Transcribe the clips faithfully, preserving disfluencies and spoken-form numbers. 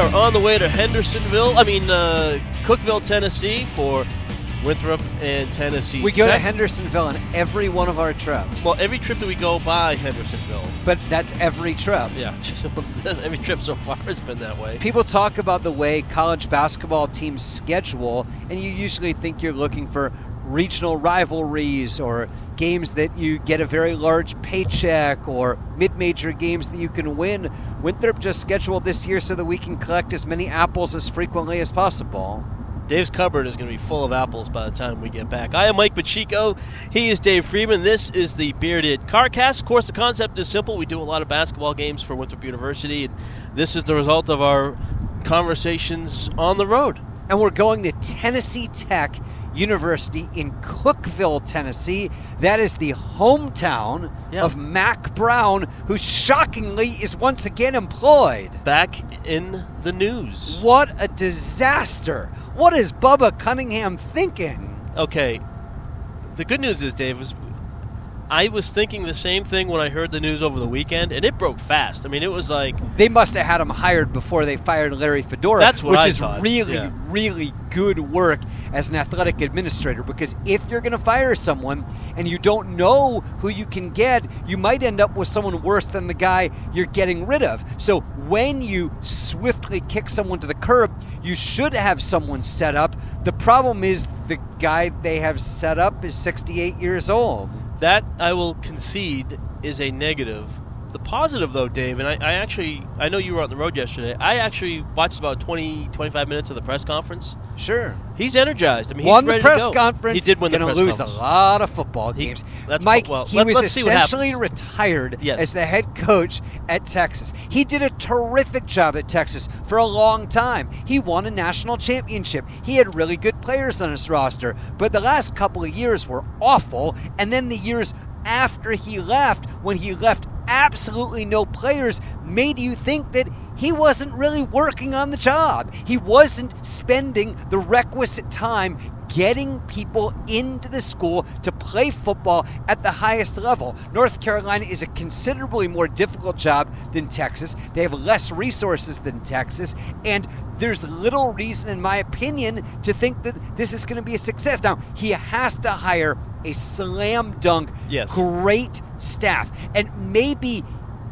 are on the way to Hendersonville, I mean, uh, Cookeville, Tennessee for Winthrop and Tennessee We Tech. Go to Hendersonville on every one of our trips. Well, every trip that we go by Hendersonville. But that's every trip. Yeah, just, every trip so far has been that way. People talk about the way college basketball teams schedule, and you usually think you're looking for regional rivalries or games that you get a very large paycheck or mid-major games that you can win. Winthrop just scheduled this year so that we can collect as many apples as frequently as possible. Dave's cupboard is going to be full of apples by the time we get back. I am Mike Pacheco. He is Dave Freeman. This is the Bearded Carcast. Of course, the concept is simple. We do a lot of basketball games for Winthrop University, and this is the result of our conversations on the road. And we're going to Tennessee Tech University in Cookeville, Tennessee. That is the hometown yeah. of Mack Brown, who shockingly is once again employed. Back in the news. What a disaster. What is Bubba Cunningham thinking? Okay, the good news is, Dave, was I was thinking the same thing when I heard the news over the weekend, and it broke fast. I mean, it was like... They must have had him hired before they fired Larry Fedora, that's what which I is thought. really, yeah. really good work as an athletic administrator, because if you're going to fire someone and you don't know who you can get, you might end up with someone worse than the guy you're getting rid of. So when you swiftly kick someone to the curb, you should have someone set up. The problem is the guy they have set up is sixty-eight years old. That, I will concede, is a negative. The positive, though, Dave, and I, I actually, I know you were on the road yesterday. I actually watched about twenty, twenty-five minutes of the press conference. Sure. He's energized. I mean, won he's ready the press to go. conference. He did win the press conference. He's going to lose a lot of football games. He, that's Mike, well, he let, was essentially retired yes. as the head coach at Texas. He did a terrific job at Texas for a long time. He won a national championship. He had really good players on his roster, but the last couple of years were awful, and then the years after he left, when he left absolutely no players, made you think that he wasn't really working on the job. He wasn't spending the requisite time getting people into the school to play football at the highest level. North Carolina is a considerably more difficult job than Texas. They have less resources than Texas, and there's little reason, in my opinion, to think that this is going to be a success. Now, he has to hire a slam dunk, yes. great staff, and maybe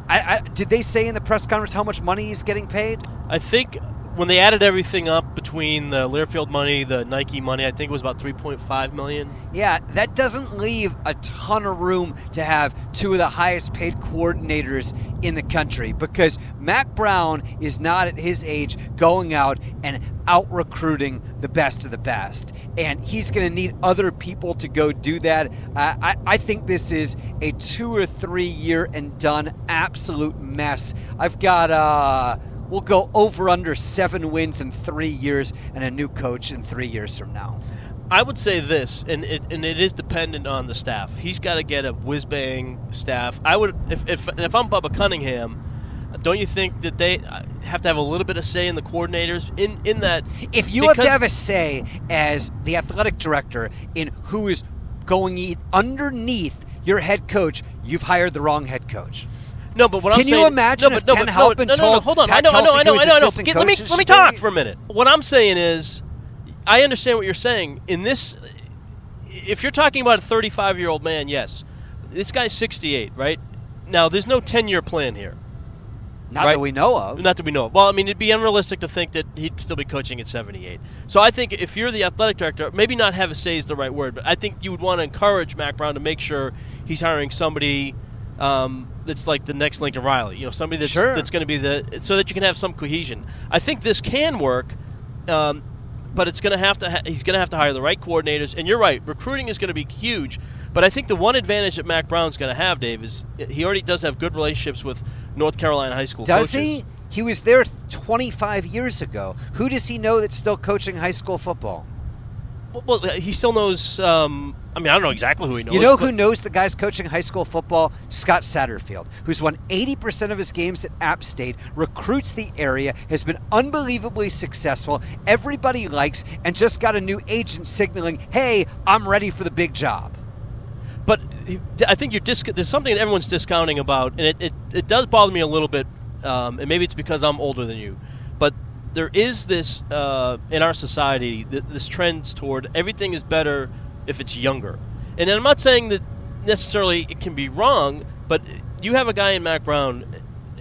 I, I, did they say in the press conference how much money he's getting paid? I think when they added everything up between the Learfield money, the Nike money, I think it was about three point five million dollars. Yeah, that doesn't leave a ton of room to have two of the highest paid coordinators in the country, because Mack Brown is not at his age going out and out-recruiting the best of the best. And he's going to need other people to go do that. Uh, I, I think this is a two- or three-year-and-done absolute mess. I've got, uh, we'll go over under seven wins in three years and a new coach in three years from now. I would say this, and it, and it is dependent on the staff. He's got to get a whiz-bang staff. I would, if, if, if I'm Bubba Cunningham, don't you think that they have to have a little bit of say in the coordinators in, in that? If you have to have a say as the athletic director in who is going underneath your head coach, you've hired the wrong head coach. No, but what Can I'm saying... Can you imagine no, if no, Ken Halpin no, no, told no, no, hold on. Pat I know, Kelsey, I know, I know, I know. Get, let me, let me talk for a minute. What I'm saying is, I understand what you're saying. In this, if you're talking about a thirty-five-year-old man, yes. This guy's sixty-eight, right? Now, there's no ten-year plan here. Not right? that we know of. Not that we know of. Well, I mean, it'd be unrealistic to think that he'd still be coaching at seventy-eight. So I think if you're the athletic director, maybe not have a say is the right word, but I think you would want to encourage Mack Brown to make sure he's hiring somebody um, that's like the next Lincoln Riley, you know, somebody that's sure. that's going to be the – so that you can have some cohesion. I think this can work, um, but it's going to have to ha- – he's going to have to hire the right coordinators. And you're right, recruiting is going to be huge, but I think the one advantage that Mack Brown's going to have, Dave, is he already does have good relationships with – North Carolina high school coaches. Does he? He was there twenty-five years ago. Who does he know that's still coaching high school football? Well, he still knows, um, I mean, I don't know exactly who he knows. You know who knows the guys coaching high school football? Scott Satterfield, who's won eighty percent of his games at App State, recruits the area, has been unbelievably successful, everybody likes, and just got a new agent signaling, hey, I'm ready for the big job. But I think you're disc- there's something that everyone's discounting about, and it, it, it does bother me a little bit, um, and maybe it's because I'm older than you, but there is this uh, in our society, th- this trend toward everything is better if it's younger. And I'm not saying that necessarily it can be wrong, but you have a guy in Mack Brown,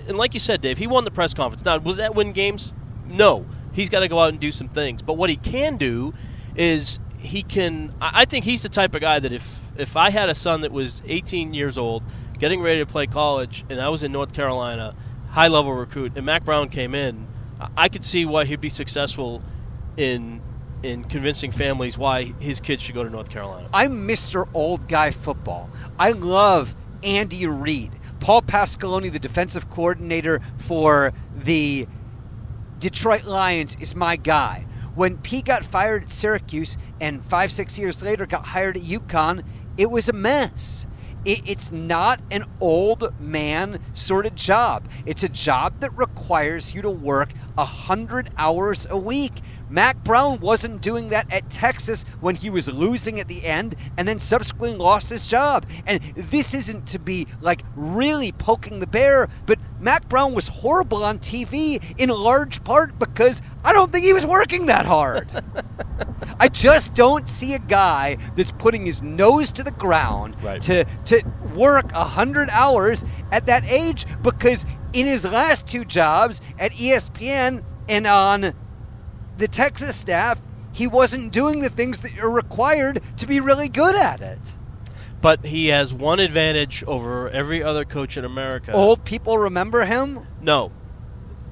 and like you said, Dave, he won the press conference. Now, was that win games? No. He's got to go out and do some things. But what he can do is he can – I think he's the type of guy that if, if I had a son that was eighteen years old, getting ready to play college, and I was in North Carolina, high-level recruit, and Mack Brown came in, I could see why he'd be successful in in convincing families why his kids should go to North Carolina. I'm Mister Old Guy Football. I love Andy Reid. Paul Pasqualoni, the defensive coordinator for the Detroit Lions, is my guy. When Pete got fired at Syracuse and five, six years later got hired at UConn, it was a mess. It's not an old man sort of job. It's a job that requires you to work one hundred hours a week. Mack Brown wasn't doing that at Texas when he was losing at the end and then subsequently lost his job. And this isn't to be like really poking the bear, but Mack Brown was horrible on T V in large part because I don't think he was working that hard. I just don't see a guy that's putting his nose to the ground right. to, to work one hundred hours at that age, because in his last two jobs at E S P N and on the Texas staff, he wasn't doing the things that are required to be really good at it. But he has one advantage over every other coach in America. Old people remember him? No.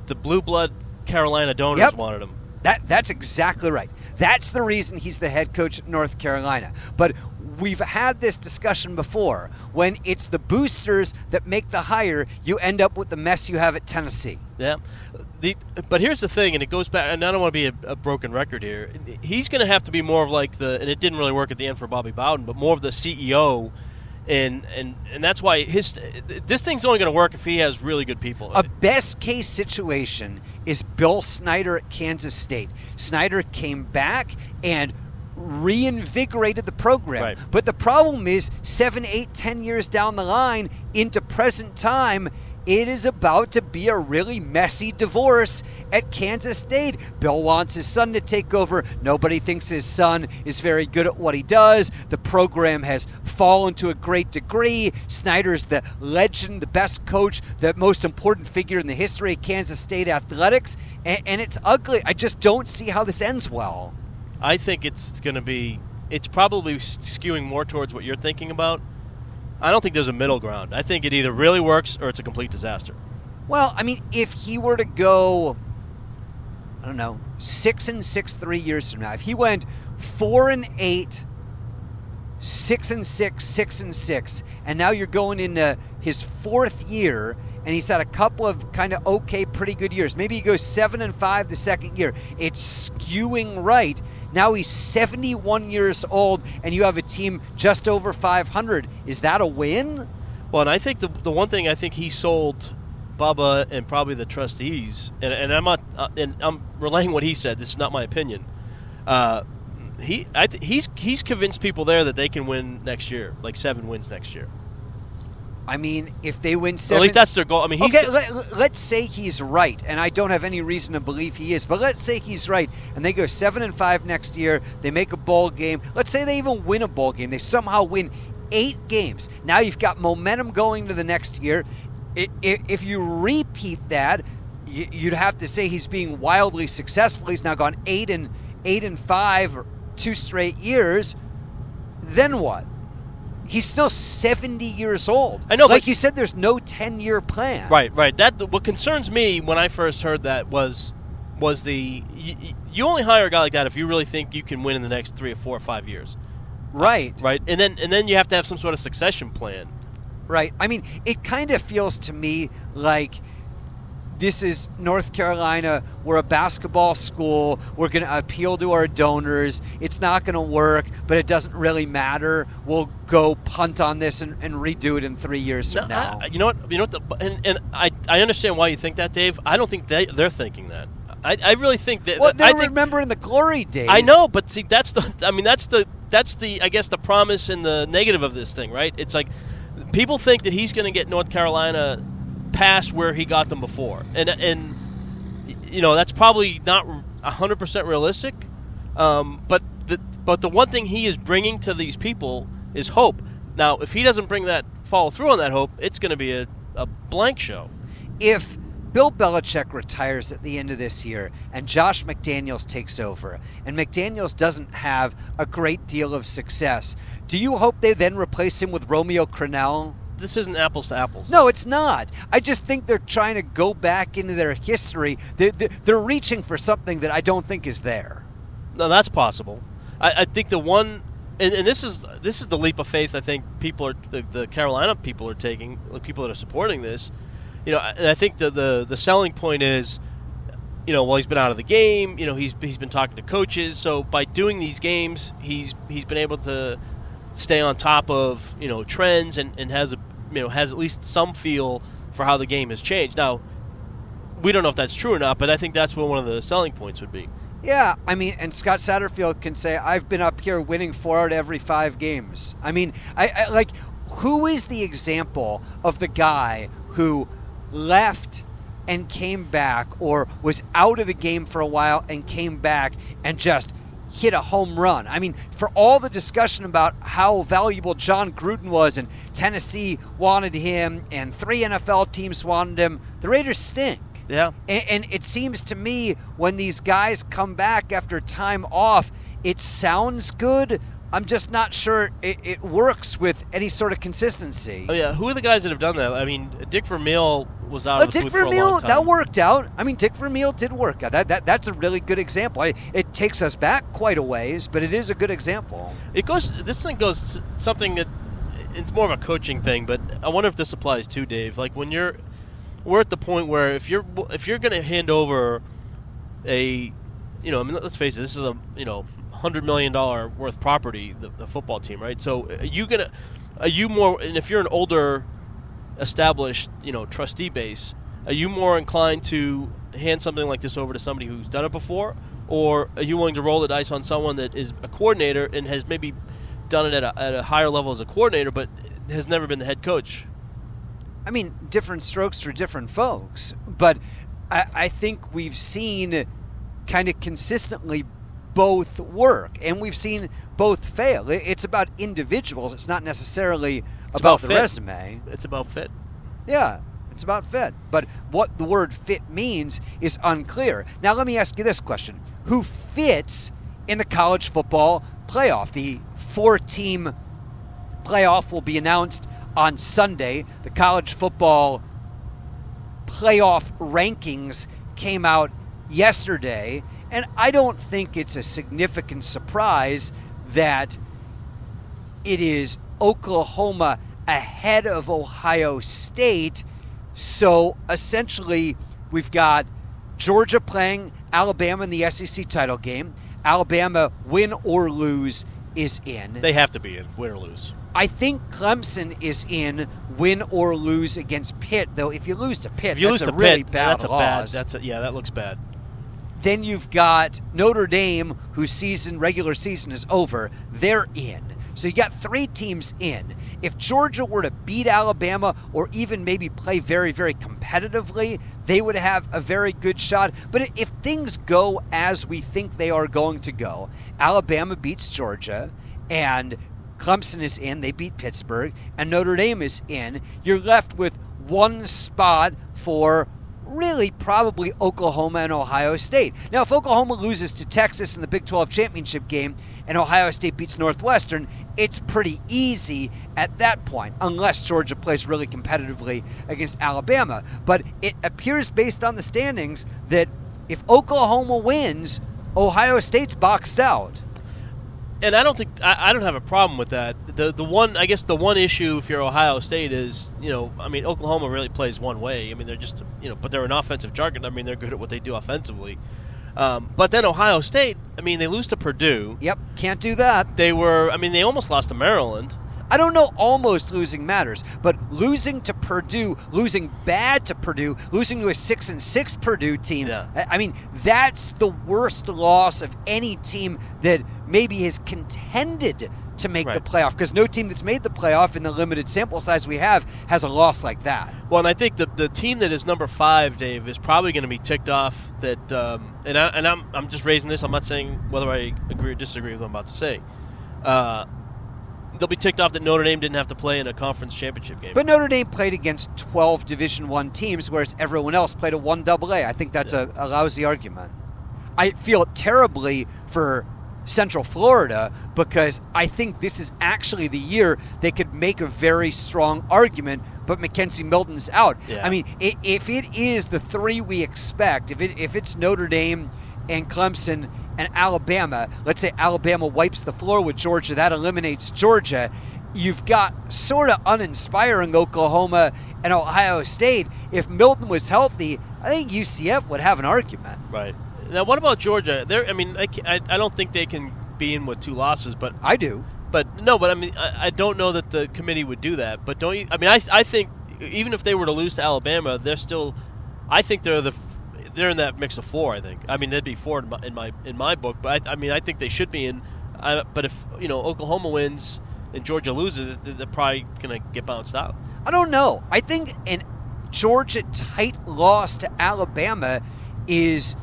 The blue blood Carolina donors yep. wanted him. That That's exactly right. That's the reason he's the head coach at North Carolina. But we've had this discussion before. When it's the boosters that make the hire, you end up with the mess you have at Tennessee. Yeah. The, but here's the thing, and it goes back, and I don't want to be a, a broken record here. He's going to have to be more of like the, and it didn't really work at the end for Bobby Bowden, but more of the C E O, and and, and that's why his this thing's only going to work if he has really good people. A best-case situation is Bill Snyder at Kansas State. Snyder came back and reinvigorated the program. Right. But the problem is seven, eight, ten years down the line into present time, it is about to be a really messy divorce at Kansas State. Bill wants his son to take over. Nobody thinks his son is very good at what he does. The program has fallen to a great degree. Snyder's the legend, the best coach, the most important figure in the history of Kansas State athletics, and, and it's ugly. I just don't see how this ends well. I think it's going to be – it's probably skewing more towards what you're thinking about. I don't think there's a middle ground. I think it either really works or it's a complete disaster. Well, I mean, if he were to go, I don't know, six and six three years from now, if he went four and eight, six and six, six and six, and now you're going into his fourth year and he's had a couple of kind of okay, pretty good years. Maybe he goes seven and five the second year. It's skewing right. Now he's seventy-one years old, and you have a team just over five hundred. Is that a win? Well, and I think the the one thing I think he sold Bubba and probably the trustees, and, and I'm not, uh, and I'm relaying what he said. This is not my opinion. Uh, he I th- he's he's convinced people there that they can win next year, like seven wins next year. I mean, if they win seven... Well, at least that's their goal. I mean, he's okay, let, let's say he's right, and I don't have any reason to believe he is, but let's say he's right, and they go seven and five next year, they make a bowl game. Let's say they even win a bowl game. They somehow win eight games. Now you've got momentum going to the next year. If you repeat that, you'd have to say he's being wildly successful. He's now gone eight and eight and five or two straight years. Then what? He's still seventy years old. I know, like you said, there's no ten-year plan. Right, right. That what concerns me when I first heard that was was the you, you only hire a guy like that if you really think you can win in the next three or four or five years. Right, uh, right. And then and then you have to have some sort of succession plan. Right. I mean, it kind of feels to me like this is North Carolina. We're a basketball school. We're going to appeal to our donors. It's not going to work, but it doesn't really matter. We'll go punt on this and, and redo it in three years from no, now. I, you know what? You know what? The, and and I, I understand why you think that, Dave. I don't think they, they're thinking that. I, I really think that. Well, they're I think, remembering the glory days. I know, but see, that's the. I mean, that's the. That's the. I guess the promise and the negative of this thing, right? It's like people think that he's going to get North Carolina past where he got them before, and and you know, that's probably not one hundred percent realistic. Um, but the, but the one thing he is bringing to these people is hope. Now, if he doesn't bring that, follow through on that hope, it's going to be a, a blank show. If Bill Belichick retires at the end of this year and Josh McDaniels takes over, and McDaniels doesn't have a great deal of success, do you hope they then replace him with Romeo Crennel? This isn't apples to apples. No, it's not. I just think they're trying to go back into their history. They're, they're reaching for something that I don't think is there. No, that's possible. I, I think the one... And, and this is this is the leap of faith I think people are the, the Carolina people are taking, the people that are supporting this, you know. And I think the, the the selling point is, you know, well, he's been out of the game, you know, he's he's been talking to coaches, so by doing these games, he's he's been able to stay on top of, you know, trends and, and has a you know has at least some feel for how the game has changed. Now, we don't know if that's true or not, but I think that's what one of the selling points would be. Yeah, I mean, and Scott Satterfield can say, I've been up here winning four out of every five games. I mean, I, I like, who is the example of the guy who left and came back, or was out of the game for a while and came back and just hit a home run? I mean, for all the discussion about how valuable John Gruden was and Tennessee wanted him and three N F L teams wanted him, the Raiders stink. Yeah, and, and it seems to me when these guys come back after time off, it sounds good. I'm just not sure it, it works with any sort of consistency. Oh yeah, who are the guys that have done that? I mean, Dick Vermeil was out well, of the Dick booth Vermeil, for a long time. That worked out. I mean, Dick Vermeil did work out. That, that that's a really good example. I, it takes us back quite a ways, but it is a good example. It goes. This thing goes something that it's more of a coaching thing, but I wonder if this applies too, Dave. Like when you're. We're at the point where if you're if you're going to hand over a, you know, I mean, let's face it, this is a, you know, one hundred million dollars worth property, the, the football team, right? So are you gonna, are you more, and if you're an older, established, you know, trustee base, are you more inclined to hand something like this over to somebody who's done it before, or are you willing to roll the dice on someone that is a coordinator and has maybe done it at a, at a higher level as a coordinator, but has never been the head coach? I mean, different strokes for different folks, but I, I think we've seen kind of consistently both work, and we've seen both fail. It's about individuals. It's not necessarily it's about, about the fit. resume. It's about fit. Yeah, it's about fit. But what the word fit means is unclear. Now, let me ask you this question. Who fits in the college football playoff? The four-team playoff will be announced on Sunday. The college football playoff rankings came out yesterday, and I don't think it's a significant surprise that it is Oklahoma ahead of Ohio State. So essentially, we've got Georgia playing Alabama in the S E C title game. Alabama, win or lose, is in. They have to be in, win or lose. I think Clemson is in, win or lose against Pitt, though. If you lose to Pitt, that's a really bad loss. Yeah, that looks bad. Then you've got Notre Dame, whose season, regular season is over. They're in. So you got three teams in. If Georgia were to beat Alabama or even maybe play very, very competitively, they would have a very good shot. But if things go as we think they are going to go, Alabama beats Georgia, and Clemson is in, they beat Pittsburgh, and Notre Dame is in, you're left with one spot for really probably Oklahoma and Ohio State. Now, if Oklahoma loses to Texas in the Big twelve championship game and Ohio State beats Northwestern, it's pretty easy at that point, unless Georgia plays really competitively against Alabama. But it appears based on the standings that if Oklahoma wins, Ohio State's boxed out. And I don't think I, I don't have a problem with that. The the one I guess the one issue if you're Ohio State is, you know, I mean, Oklahoma really plays one way. I mean, they're just, you know, but they're an offensive juggernaut. I mean, they're good at what they do offensively. Um, but then Ohio State, I mean, they lose to Purdue. Yep, can't do that. They were I mean, they almost lost to Maryland. I don't know almost losing matters, but losing to Purdue, losing bad to Purdue, losing to a six and six Purdue team, yeah. I mean, that's the worst loss of any team that maybe has contended to make right. the playoff, because no team that's made the playoff in the limited sample size we have has a loss like that. Well, and I think the the team that is number five, Dave, is probably going to be ticked off that, um, and, I, and I'm I'm just raising this. I'm not saying whether I agree or disagree with what I'm about to say. Uh, they'll be ticked off that Notre Dame didn't have to play in a conference championship game. But Notre Dame played against twelve Division I teams, whereas everyone else played a one double A. I think that's yeah. a, a lousy argument. I feel terribly for Central Florida, because I think this is actually the year they could make a very strong argument, but Mackenzie Milton's out. Yeah. I mean, if it is the three we expect, if it if it's Notre Dame and Clemson and Alabama, let's say Alabama wipes the floor with Georgia, that eliminates Georgia. You've got sort of uninspiring Oklahoma and Ohio State. If Milton was healthy, I think U C F would have an argument. Right. Now, what about Georgia? They're, I mean, I, I, I don't think they can be in with two losses, but I do. But no, but I mean, I, I don't know that the committee would do that. But don't you? I mean, I I think even if they were to lose to Alabama, they're still. I think they're the they're in that mix of four. I think. I mean, they'd be four in my in my, in my book. But I, I mean, I think they should be in. I, but if you know Oklahoma wins and Georgia loses, they're probably gonna get bounced out. I don't know. I think an Georgia tight loss to Alabama is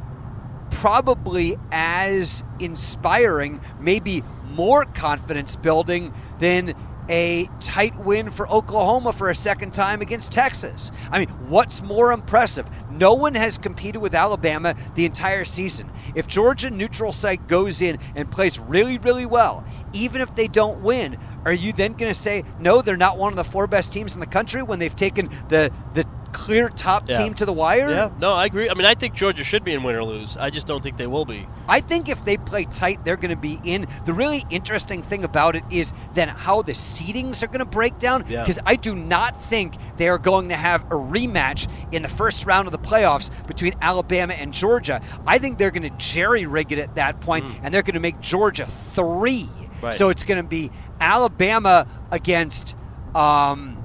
probably as inspiring, maybe more confidence building than a tight win for Oklahoma for a second time against Texas. I mean, what's more impressive? No one has competed with Alabama the entire season. If Georgia neutral site goes in and plays really, really well, even if they don't win, are you then going to say, no, they're not one of the four best teams in the country when they've taken the the clear top yeah. team to the wire? Yeah, no, I agree. I mean, I think Georgia should be in win or lose. I just don't think they will be. I think if they play tight, they're going to be in. The really interesting thing about it is then how the seedings are going to break down, because yeah. I do not think they are going to have a rematch in the first round of the playoffs between Alabama and Georgia. I think they're going to jerry-rig it at that point, mm. and they're going to make Georgia three. Right. So it's going to be Alabama against um,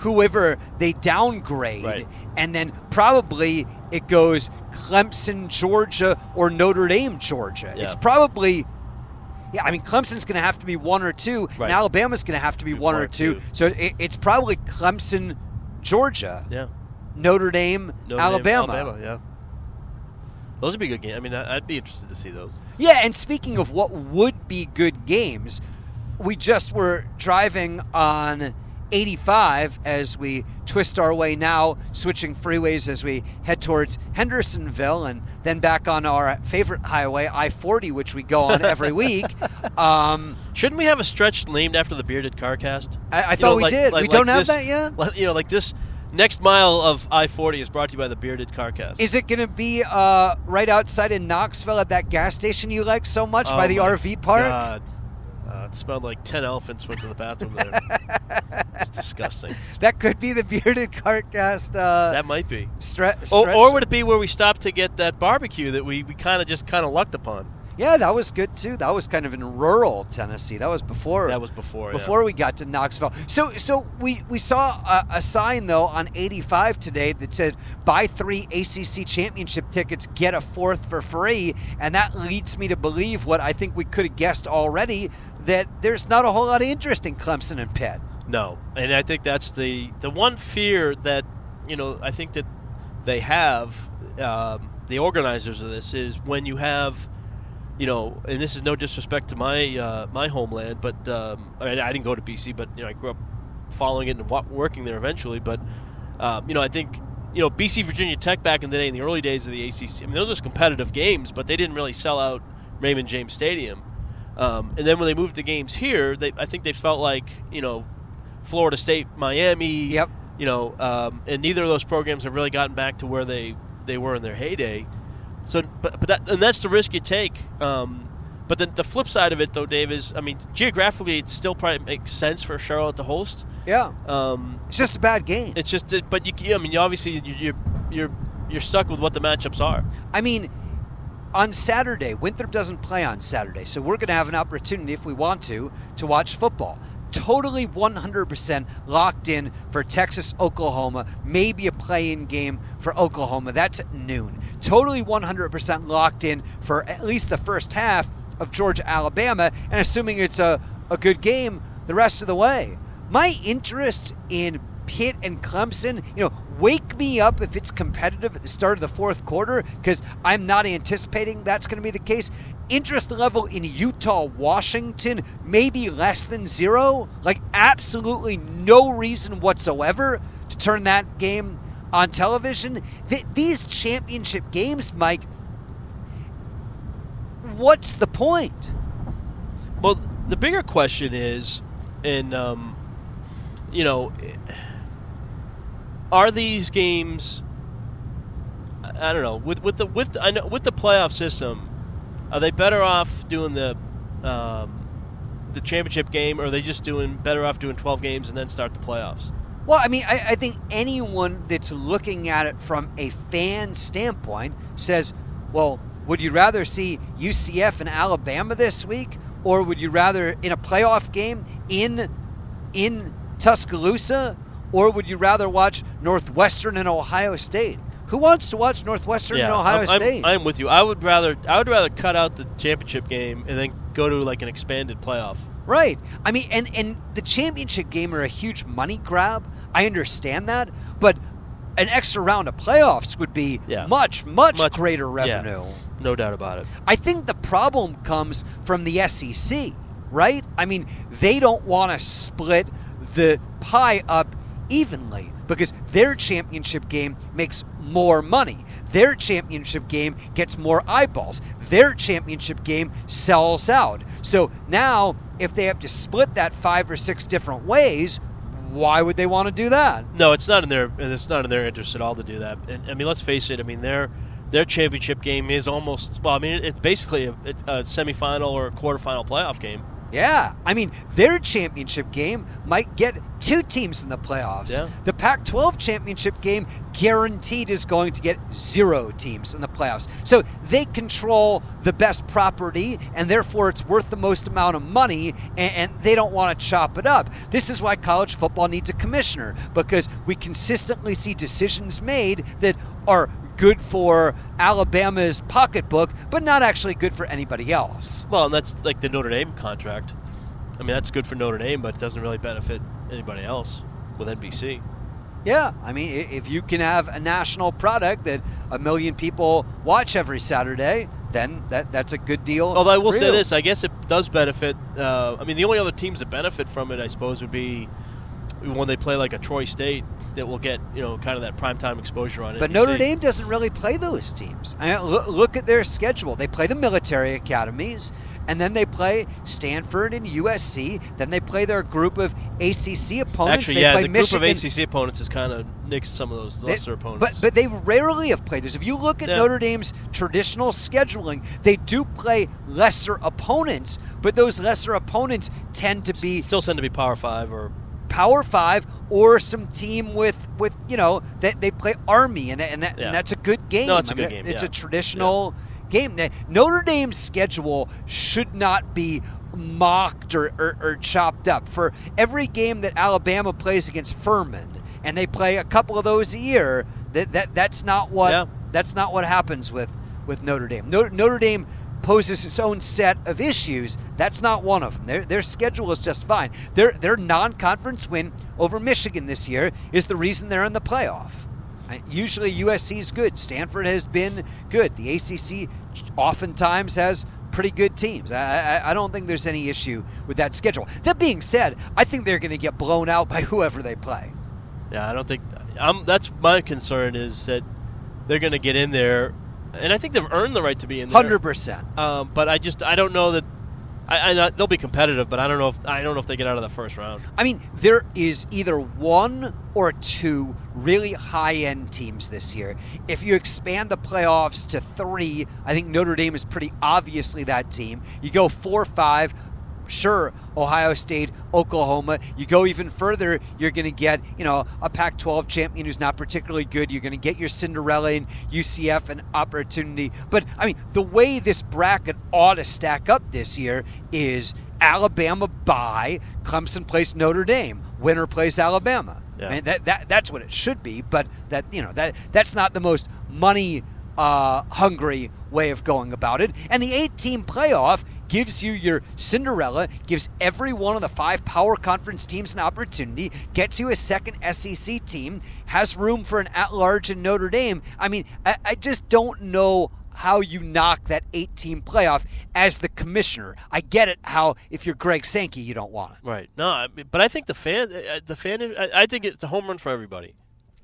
whoever they downgrade, right. and then probably it goes Clemson, Georgia, or Notre Dame, Georgia. Yeah. It's probably, yeah, I mean, Clemson's going to have to be one or two, right. and Alabama's going to have to be, be one, one or two. two. So it, it's probably Clemson, Georgia, yeah. Notre Dame, Notre Alabama. Dame, Alabama, yeah. Those would be good games. I mean, I'd be interested to see those. Yeah, and speaking of what would be good games, we just were driving on eighty-five as we twist our way now, switching freeways as we head towards Hendersonville and then back on our favorite highway, I forty, which we go on every week. Um, Shouldn't we have a stretch named after the Bearded Carcast? I, I thought know, we like, did. Like, we like don't have this, that yet? You know, like this... Next mile of I forty is brought to you by the Bearded Carcast. Is it going to be uh, right outside in Knoxville at that gas station you like so much, oh by the R V park? God. Uh, it smelled like ten elephants went to the bathroom there. It's disgusting. That could be the Bearded Carcast. Uh, that might be. Stre- or, or would it be where we stopped to get that barbecue that we, we kind of just kind of lucked upon? Yeah, that was good too. That was kind of in rural Tennessee. That was before. That was before. Before yeah. we got to Knoxville. So, so we we saw a, a sign though on eighty-five today that said, "Buy three A C C championship tickets, get a fourth for free," and that leads me to believe what I think we could have guessed already, that there's not a whole lot of interest in Clemson and Pitt. No, and I think that's the the one fear that you know I think that they have, um, the organizers of this, is when you have. You know, and this is no disrespect to my uh, my homeland, but um, I, mean, I didn't go to B C, but you know, I grew up following it and working there eventually. But um, you know, I think you know B C, Virginia Tech back in the day, in the early days of the A C C. I mean, those were competitive games, but they didn't really sell out Raymond James Stadium. Um, and then when they moved the games here, they I think they felt like you know, Florida State, Miami. Yep. You know, um, and neither of those programs have really gotten back to where they, they were in their heyday. So, but, but that, and that's the risk you take. Um, but the, the flip side of it, though, Dave, is, I mean, geographically, it still probably makes sense for Charlotte to host. Yeah. Um, it's just a bad game. It's just, but you, I mean, you obviously, you're you're you're stuck with what the matchups are. I mean, on Saturday, Winthrop doesn't play on Saturday, so we're going to have an opportunity, if we want to, to watch football. totally one hundred percent locked in for Texas, Oklahoma, maybe a play-in game for Oklahoma. That's at noon. Totally one hundred percent locked in for at least the first half of Georgia, Alabama, and assuming it's a, a good game the rest of the way. My interest in Pitt and Clemson, you know, wake me up if it's competitive at the start of the fourth quarter, because I'm not anticipating that's going to be the case. Interest level in Utah, Washington, maybe less than zero. Like, absolutely no reason whatsoever to turn that game on television. Th- these championship games, Mike, what's the point? Well, the bigger question is, and, um, you know, are these games, I don't know, with, with the with I know with the playoff system, are they better off doing the um, the championship game, or are they just doing better off doing twelve games and then start the playoffs? Well, I mean, I, I think anyone that's looking at it from a fan standpoint says, well, would you rather see U C F and Alabama this week, or would you rather in a playoff game in in Tuscaloosa, or would you rather watch Northwestern and Ohio State? Who wants to watch Northwestern yeah, and Ohio I'm, State? I'm, I'm with you. I would rather I would rather cut out the championship game and then go to like an expanded playoff. Right. I mean, and, and the championship game are a huge money grab. I understand that, but an extra round of playoffs would be yeah. much, much, much greater revenue. Yeah, no doubt about it. I think the problem comes from the S E C, right? I mean, they don't want to split the pie up evenly, because their championship game makes more money. Their championship game gets more eyeballs. Their championship game sells out. So now, if they have to split that five or six different ways, why would they want to do that? No, it's not in their it's not in their interest at all to do that. And, I mean, let's face it. I mean, their their championship game is almost well. I mean, it's basically a, a semifinal or a quarterfinal playoff game. Yeah, I mean, their championship game might get two teams in the playoffs. Yeah. The Pac twelve championship game guaranteed is going to get zero teams in the playoffs. So they control the best property, and therefore it's worth the most amount of money, and, and they don't want to chop it up. This is why college football needs a commissioner, because we consistently see decisions made that are good for Alabama's pocketbook, but not actually good for anybody else. Well, and that's like the Notre Dame contract. I mean, that's good for Notre Dame, but it doesn't really benefit anybody else with N B C. Yeah, I mean, if you can have a national product that a million people watch every Saturday, then that that's a good deal. Although I will say this, I guess it does benefit. Uh, I mean, the only other teams that benefit from it, I suppose, would be when they play like a Troy State that will get, you know, kind of that primetime exposure on it. But N B C. Notre Dame doesn't really play those teams. I mean, look, look at their schedule. They play the military academies, and then they play Stanford and U S C. Then they play their group of A C C opponents. Actually, they yeah, play the Michigan. Group of A C C opponents has kind of nixed some of those lesser they, opponents. But but they rarely have played this. If you look at yeah. Notre Dame's traditional scheduling, they do play lesser opponents, but those lesser opponents tend to be... Still tend to be Power Five or... Power Five or some team with, with you know, that they, they play Army, and that, and, that, yeah. and that's a good game. No, it's a good I mean, game. It's yeah. a traditional yeah. game. That Notre Dame's schedule should not be mocked or, or, or chopped up. For every game that Alabama plays against Furman, and they play a couple of those a year, that, that that's not what yeah. that's not what happens with, with Notre Dame. Notre, Notre Dame poses its own set of issues. That's not one of them. Their, their schedule is just fine. Their their non-conference win over Michigan this year is the reason they're in the playoff. Usually U S C's good. Stanford has been good. The A C C oftentimes has pretty good teams. I, I, I don't think there's any issue with that schedule. That being said, I think they're going to get blown out by whoever they play. Yeah, I don't think... I'm, that's my concern, is that they're going to get in there. And I think they've earned the right to be in there. one hundred percent. Um, but I just, I don't know that, I, I know, they'll be competitive, but I don't know if I don't know if they get out of the first round. I mean, there is either one or two really high-end teams this year. If you expand the playoffs to three, I think Notre Dame is pretty obviously that team. You go four or five, sure, Ohio State, Oklahoma. You go even further, you're going to get, you know, a Pac twelve champion who's not particularly good. You're going to get your Cinderella and U C F an opportunity. But, I mean, the way this bracket ought to stack up this year is Alabama bye, Clemson plays Notre Dame, winner plays Alabama. Yeah. I mean, that that that's what it should be, but that you know that that's not the most money uh, hungry way of going about it. And the eight-team playoff gives you your Cinderella, gives every one of the five power conference teams an opportunity, gets you a second S E C team, has room for an at-large in Notre Dame. I mean, I, I just don't know how you knock that eight-team playoff as the commissioner. I get it. How if you're Greg Sankey, you don't want it. Right. No, but I think the fans, the fan, I think it's a home run for everybody.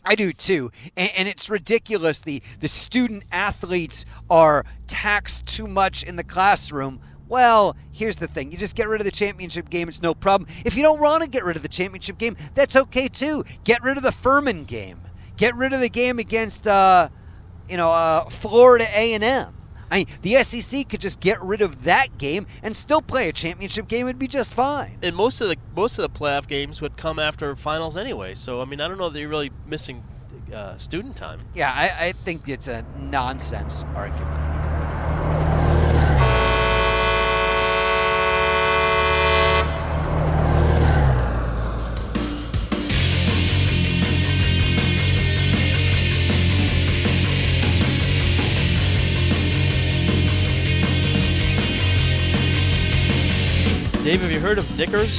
I do too, and, and it's ridiculous. The the student athletes are taxed too much in the classroom. Well, here's the thing. You just get rid of the championship game. It's no problem. If you don't want to get rid of the championship game, that's okay too. Get rid of the Furman game. Get rid of the game against, uh, you know, uh, Florida A and M. I mean, the S E C could just get rid of that game and still play a championship game. It'd be just fine. And most of the most of the playoff games would come after finals anyway. So, I mean, I don't know that you're really missing uh, student time. Yeah, I, I think it's a nonsense argument. Dave, have you heard of knickers?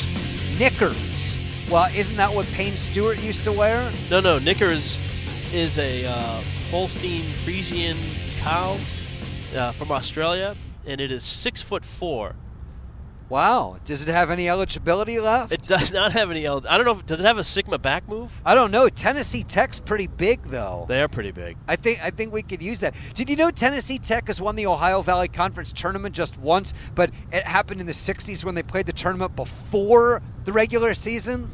Knickers? Well, isn't that what Payne Stewart used to wear? No, no. Knickers is a uh, Holstein Friesian cow uh, from Australia, and it is six foot four. Wow. Does it have any eligibility left? It does not have any eligibility. I don't know. If, does it have a Sigma back move? I don't know. Tennessee Tech's pretty big, though. They are pretty big. I think I think we could use that. Did you know Tennessee Tech has won the Ohio Valley Conference tournament just once, but it happened in the sixties when they played the tournament before the regular season?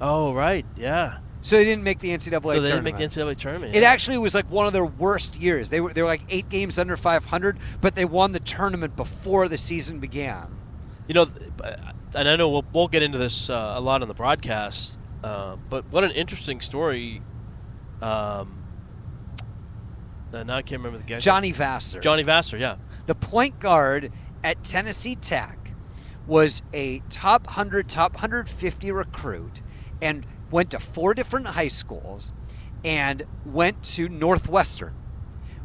Oh, right. Yeah. So they didn't make the N C A A so tournament. So they didn't make the N C A A tournament. Yeah. It actually was like one of their worst years. They were They were like eight games under five hundred, but they won the tournament before the season began. You know, and I know we'll, we'll get into this uh, a lot on the broadcast, uh, but what an interesting story. Um, now I can't remember the guy. Johnny Vassar. Johnny Vassar, yeah. The point guard at Tennessee Tech was a top one hundred, top one hundred fifty recruit and went to four different high schools and went to Northwestern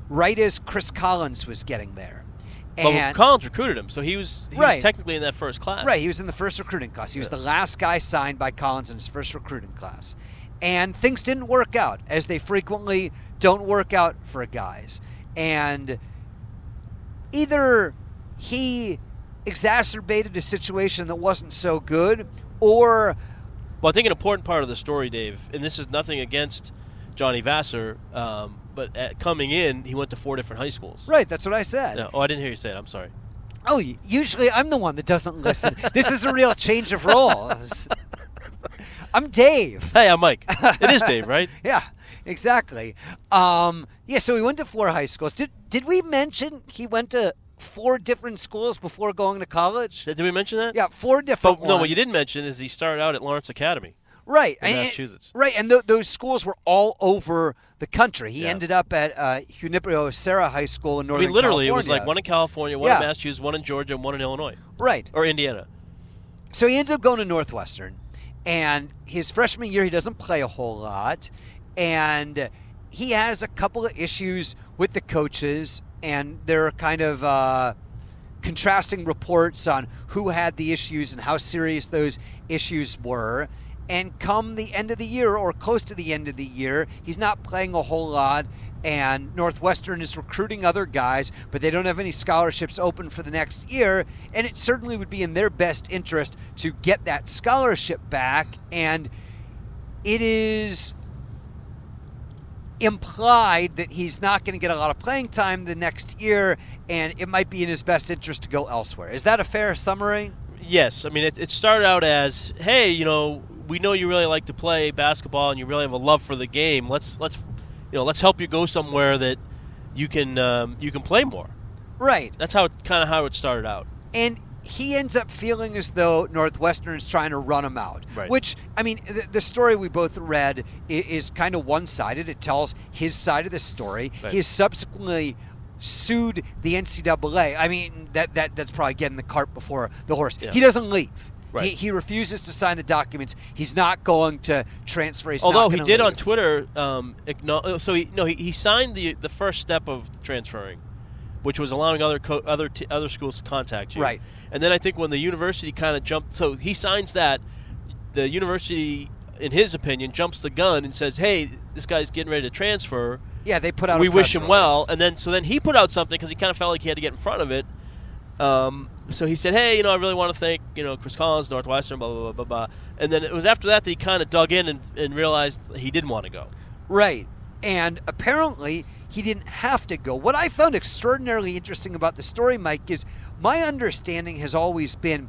right as Chris Collins was getting there. But Collins recruited him, so he was he right. was technically in that first class. Right, he was in the first recruiting class. He yeah. was the last guy signed by Collins in his first recruiting class. And things didn't work out, as they frequently don't work out for guys. And either he exacerbated a situation that wasn't so good, or... Well, I think an important part of the story, Dave, and this is nothing against Johnny Vassar, um, but at coming in, he went to four different high schools. Right, that's what I said. No, oh, I didn't hear you say it. I'm sorry. Oh, usually I'm the one that doesn't listen. This is a real change of roles. I'm Dave. Hey, I'm Mike. It is Dave, right? Yeah, exactly. Um, yeah, so he went to four high schools. Did did we mention he went to four different schools before going to college? Did, did we mention that? Yeah, four different but, ones. No, what you didn't mention is he started out at Lawrence Academy. Right, in Massachusetts. And, right, and th- those schools were all over the country. He yeah. ended up at uh, Junipero Serra High School in Northern California. I mean, literally, California. It was like one in California, one yeah. in Massachusetts, one in Georgia, and one in Illinois. Right. Or Indiana. So he ends up going to Northwestern, and his freshman year he doesn't play a whole lot, and he has a couple of issues with the coaches, and they're kind of... Uh, contrasting reports on who had the issues and how serious those issues were. And come the end of the year, or close to the end of the year, he's not playing a whole lot, and Northwestern is recruiting other guys, but they don't have any scholarships open for the next year, and it certainly would be in their best interest to get that scholarship back, and it is implied that he's not going to get a lot of playing time the next year, and it might be in his best interest to go elsewhere. Is that a fair summary? Yes. I mean, it, it started out as, hey, you know, we know you really like to play basketball and you really have a love for the game. Let's let's you know, let's help you go somewhere that you can um, you can play more. Right. That's how kind of how it started out. And he ends up feeling as though Northwestern is trying to run him out. Right. Which, I mean, the, the story we both read is, is kind of one-sided. It tells his side of the story. Right. He is subsequently sued the N C double A. I mean, that, that that's probably getting the cart before the horse. Yeah. He doesn't leave. Right. He, he refuses to sign the documents. He's not going to transfer. He's Although not he did leave. On Twitter, um, acknowledge, so he, no, he, he signed the the first step of transferring, which was allowing other co- other t- other schools to contact you. Right. And then I think when the university kind of jumped, so he signs that, the university, in his opinion, jumps the gun and says, "Hey, this guy's getting ready to transfer. Yeah, they put out. We a wish him release. well." And then so then he put out something because he kind of felt like he had to get in front of it. Um, so he said, "Hey, you know, I really want to thank, you know, Chris Collins, Northwestern, blah blah blah blah blah." And then it was after that that he kind of dug in and, and realized he didn't want to go. Right, and apparently he didn't have to go. What I found extraordinarily interesting about the story, Mike, is my understanding has always been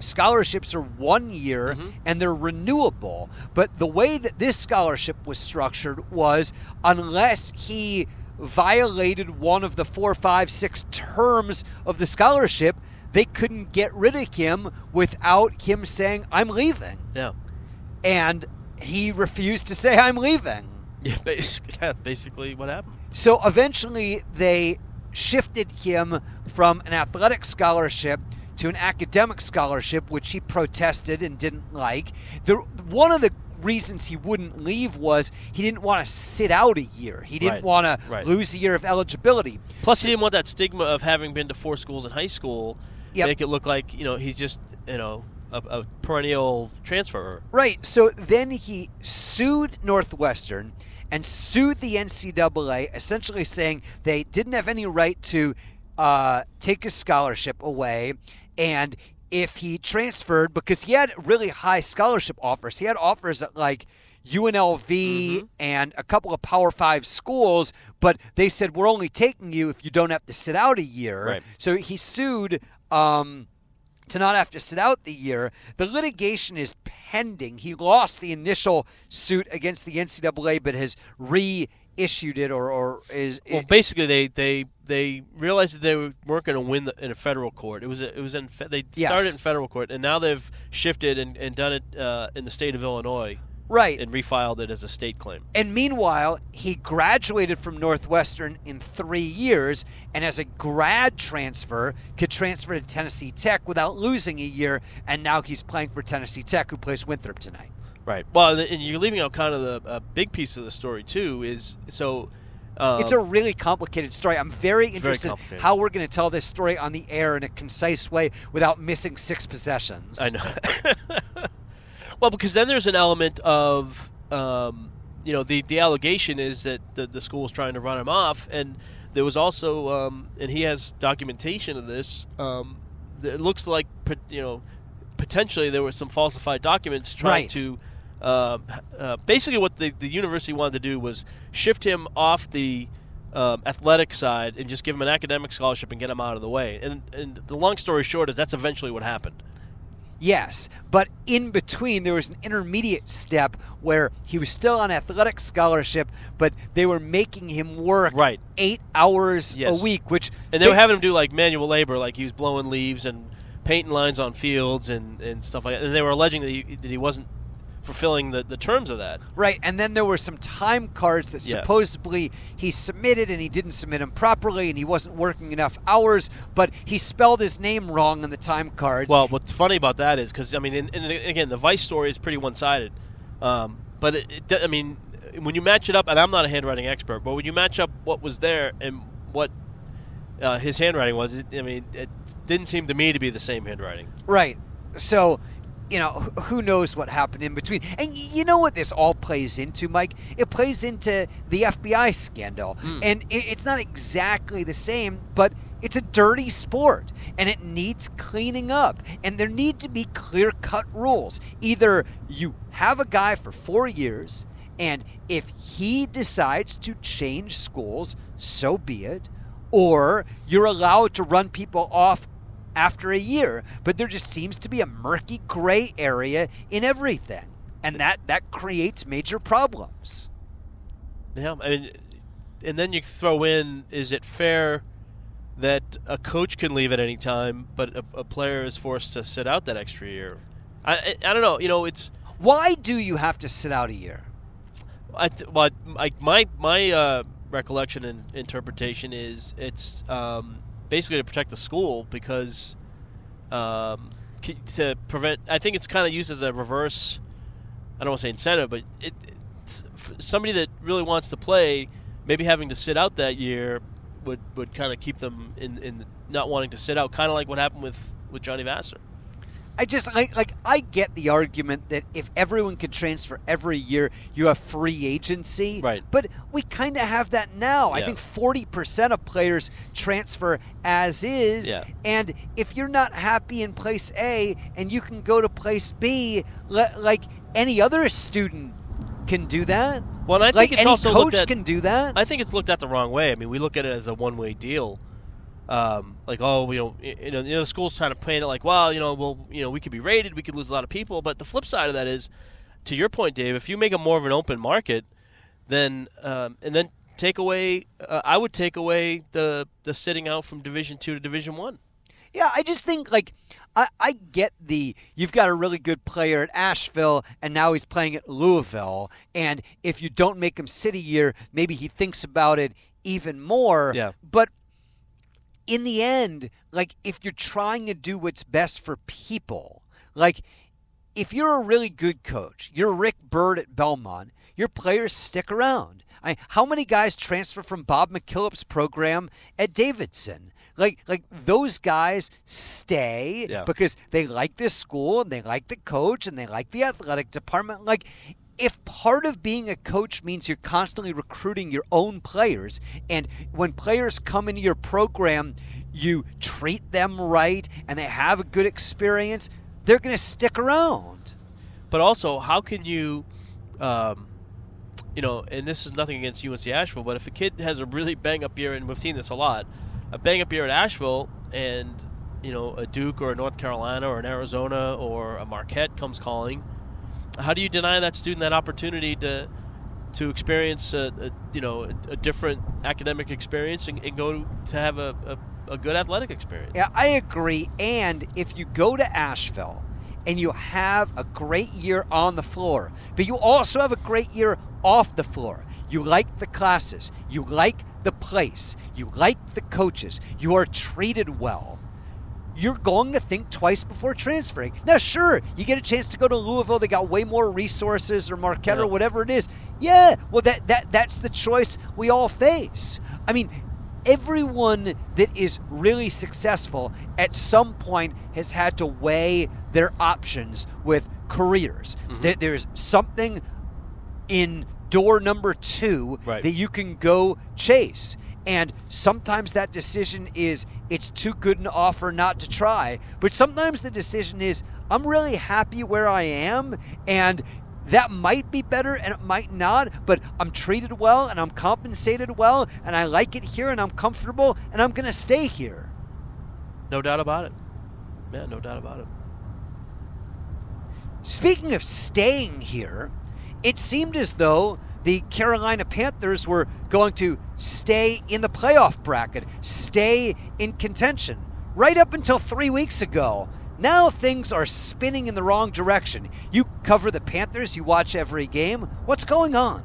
scholarships are one year mm-hmm. and they're renewable. But the way that this scholarship was structured was unless he violated one of the four, five, six terms of the scholarship, they couldn't get rid of him without him saying, "I'm leaving." Yeah. And he refused to say, "I'm leaving." Yeah, basically, that's basically what happened. So eventually they shifted him from an athletic scholarship to an academic scholarship, which he protested and didn't like. The, one of the reasons he wouldn't leave was he didn't want to sit out a year. He didn't right. want to right. lose a year of eligibility. Plus, so, he didn't want that stigma of having been to four schools in high school, yep. make it look like, you know, he's just, you know, a, a perennial transferer. Right. So then he sued Northwestern and sued the N C double A, essentially saying they didn't have any right to uh, take his scholarship away. And if he transferred, because he had really high scholarship offers, he had offers at like U N L V mm-hmm. and a couple of Power Five schools, but they said, "We're only taking you if you don't have to sit out a year." Right. So he sued um, to not have to sit out the year. The litigation is pending. He lost the initial suit against the N C double A, but has reissued it or, or is well. It, basically, they they. They realized that they weren't going to win the, in a federal court. It was a, it was in fe- they yes. started in federal court, and now they've shifted and, and done it uh, in the state of Illinois, right? And refiled it as a state claim. And meanwhile, he graduated from Northwestern in three years, and as a grad transfer, could transfer to Tennessee Tech without losing a year. And now he's playing for Tennessee Tech, who plays Winthrop tonight. Right. Well, and you're leaving out kind of the a big piece of the story too. Is so. Um, it's a really complicated story. I'm very interested very how we're going to tell this story on the air in a concise way without missing six possessions. I know. Well, because then there's an element of, um, you know, the, the allegation is that the, the school is trying to run him off. And there was also, um, and he has documentation of this, um, it looks like, you know, potentially there were some falsified documents trying right. to Uh, uh, basically what the, the university wanted to do was shift him off the um, athletic side and just give him an academic scholarship and get him out of the way. And, and the long story short is that's eventually what happened. Yes, but in between there was an intermediate step where he was still on athletic scholarship, but they were making him work right. eight hours yes. a week. which And they, they were having him do like manual labor, like he was blowing leaves and painting lines on fields and, and stuff like that. And they were alleging that he, that he wasn't fulfilling the, the terms of that. Right, and then there were some time cards that yeah. supposedly he submitted and he didn't submit them properly and he wasn't working enough hours, but he spelled his name wrong on the time cards. Well, what's funny about that is, because, I mean, and, and again, the Vice story is pretty one-sided, um, but, it, it, I mean, when you match it up, and I'm not a handwriting expert, but when you match up what was there and what uh, his handwriting was, it, I mean, it didn't seem to me to be the same handwriting. Right, so you know, who knows what happened in between. And you know what this all plays into, Mike? It plays into the F B I scandal. Mm. And it's not exactly the same, but it's a dirty sport, and it needs cleaning up. And there need to be clear-cut rules. Either you have a guy for four years, and if he decides to change schools, so be it, or you're allowed to run people off after a year, but there just seems to be a murky gray area in everything, and that, that creates major problems. Yeah, I mean, and then you throw in, is it fair that a coach can leave at any time, but a, a player is forced to sit out that extra year? I, I I don't know. You know, it's why do you have to sit out a year? I th- well, I, my my uh, recollection and interpretation is it's um, basically to protect the school because um, to prevent. I think it's kind of used as a reverse. I don't want to say incentive, but it, it's, somebody that really wants to play, maybe having to sit out that year would, would kind of keep them in in not wanting to sit out. Kind of like what happened with, with Johnny Vassar. I just I, like I get the argument that if everyone could transfer every year, you have free agency. Right. But we kind of have that now. Yeah. I think forty percent of players transfer as is. Yeah. And if you're not happy in place A and you can go to place B, le- like any other student can do that. Well, and I think like it's any also coach at, can do that. I think it's looked at the wrong way. I mean, we look at it as a one-way deal. Um, like oh, you know, you know, the school's trying to paint it like, well, you know, well, you know, we could be raided, we could lose a lot of people. But the flip side of that is, to your point, Dave, if you make it more of an open market, then um, and then take away, uh, I would take away the the sitting out from Division Two to Division One. Yeah, I just think like I, I get the you've got a really good player at Asheville and now he's playing at Louisville, and if you don't make him sit a year, maybe he thinks about it even more. Yeah, but. In the end, like, if you're trying to do what's best for people, like, if you're a really good coach, you're Rick Byrd at Belmont, your players stick around. I, how many guys transfer from Bob McKillop's program at Davidson? Like, like those guys stay yeah. because they like this school and they like the coach and they like the athletic department. Like, if part of being a coach means you're constantly recruiting your own players, and when players come into your program, you treat them right and they have a good experience, they're going to stick around. But also, how can you, um, you know, and this is nothing against U N C Asheville, but if a kid has a really bang-up year, and we've seen this a lot, a bang-up year at Asheville and, you know, a Duke or a North Carolina or an Arizona or a Marquette comes calling, how do you deny that student that opportunity to to experience a, a you know a, a different academic experience and, and go to have a, a, a good athletic experience? Yeah, I agree. And if you go to Asheville and you have a great year on the floor, but you also have a great year off the floor, you like the classes, you like the place, you like the coaches, you are treated well, you're going to think twice before transferring. Now, sure, you get a chance to go to Louisville. They got way more resources or Marquette yeah. or whatever it is. Yeah, well, that, that that's the choice we all face. I mean, everyone that is really successful at some point has had to weigh their options with careers. Mm-hmm. So there's something in door number two right. that you can go chase. And sometimes that decision is it's too good an offer not to try. But sometimes the decision is I'm really happy where I am, and that might be better and it might not, but I'm treated well and I'm compensated well and I like it here and I'm comfortable and I'm going to stay here. No doubt about it. Yeah, no doubt about it. Speaking of staying here, it seemed as though the Carolina Panthers were going to stay in the playoff bracket, stay in contention, right up until three weeks ago. Now things are spinning in the wrong direction. You cover the Panthers, you watch every game. What's going on?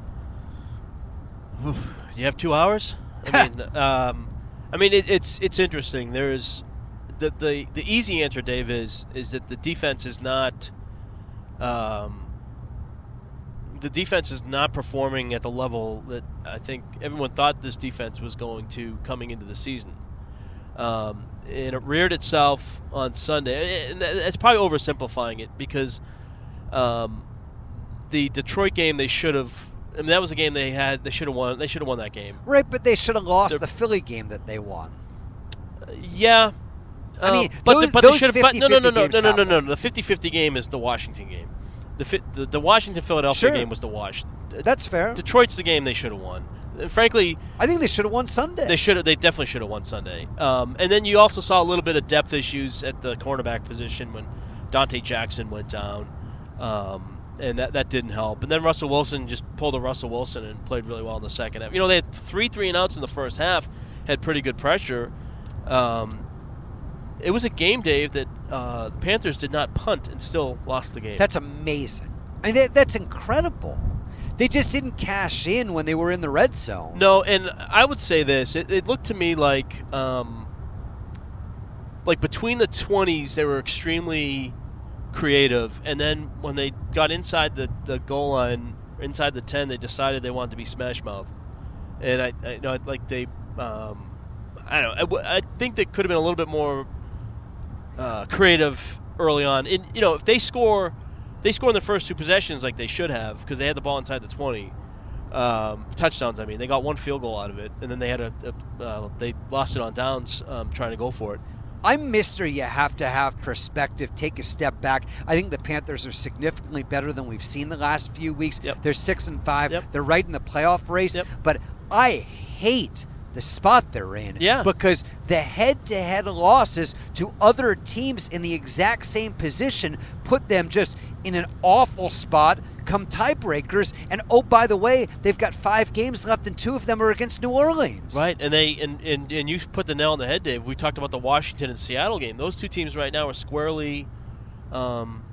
You have two hours? I mean, um, I mean it, it's it's interesting. There is the, the the easy answer, Dave, is is that the defense is not. Um, The defense is not performing at the level that I think everyone thought this defense was going to coming into the season. Um, and it reared itself on Sunday. And it's probably oversimplifying it because um, the Detroit game they should have – I mean, that was a game they had. They should have won. They should have won that game. Right, but they should have lost They're, the Philly game that they won. Uh, yeah. I mean, um, but those, the, but those they should have – no, no, no, no, no, no, no, no, no. The fifty-fifty game is the Washington game. The, the the Washington-Philadelphia sure. game was the wash. That's fair. Detroit's the game they should have won. And frankly, I think they should have won Sunday. They should. They definitely should have won Sunday. Um, and then you also saw a little bit of depth issues at the cornerback position when Dante Jackson went down, um, and that, that didn't help. And then Russell Wilson just pulled a Russell Wilson and played really well in the second half. You know, they had three three-and-outs in the first half, had pretty good pressure. Um, it was a game, Dave, that uh, the Panthers did not punt and still lost the game. That's amazing. I mean, that, that's incredible. they just didn't cash in when they were in the red zone. No, and I would say this. It, it looked to me like um, like between the twenties, they were extremely creative. And then when they got inside the, the goal line, inside the ten, they decided they wanted to be smash mouth. And I, I you know, like they, um, I don't know. I, w- I think they could have been a little bit more uh, creative early on. And, you know, if they score, they score in the first two possessions like they should have because they had the ball inside the twenty. Um, touchdowns, I mean. They got one field goal out of it, and then they had a, a uh, they lost it on downs um, trying to go for it. I'm Mister You have to have perspective, take a step back. I think the Panthers are significantly better than we've seen the last few weeks. Yep. They're six and five. Yep. They're right in the playoff race. Yep. But I hate the spot they're in, yeah, because the head-to-head losses to other teams in the exact same position put them just in an awful spot come tiebreakers. And, oh, by the way, they've got five games left, and two of them are against New Orleans. Right, and they and, and, and you put the nail on the head, Dave. We talked about the Washington and Seattle game. Those two teams right now are squarely, um,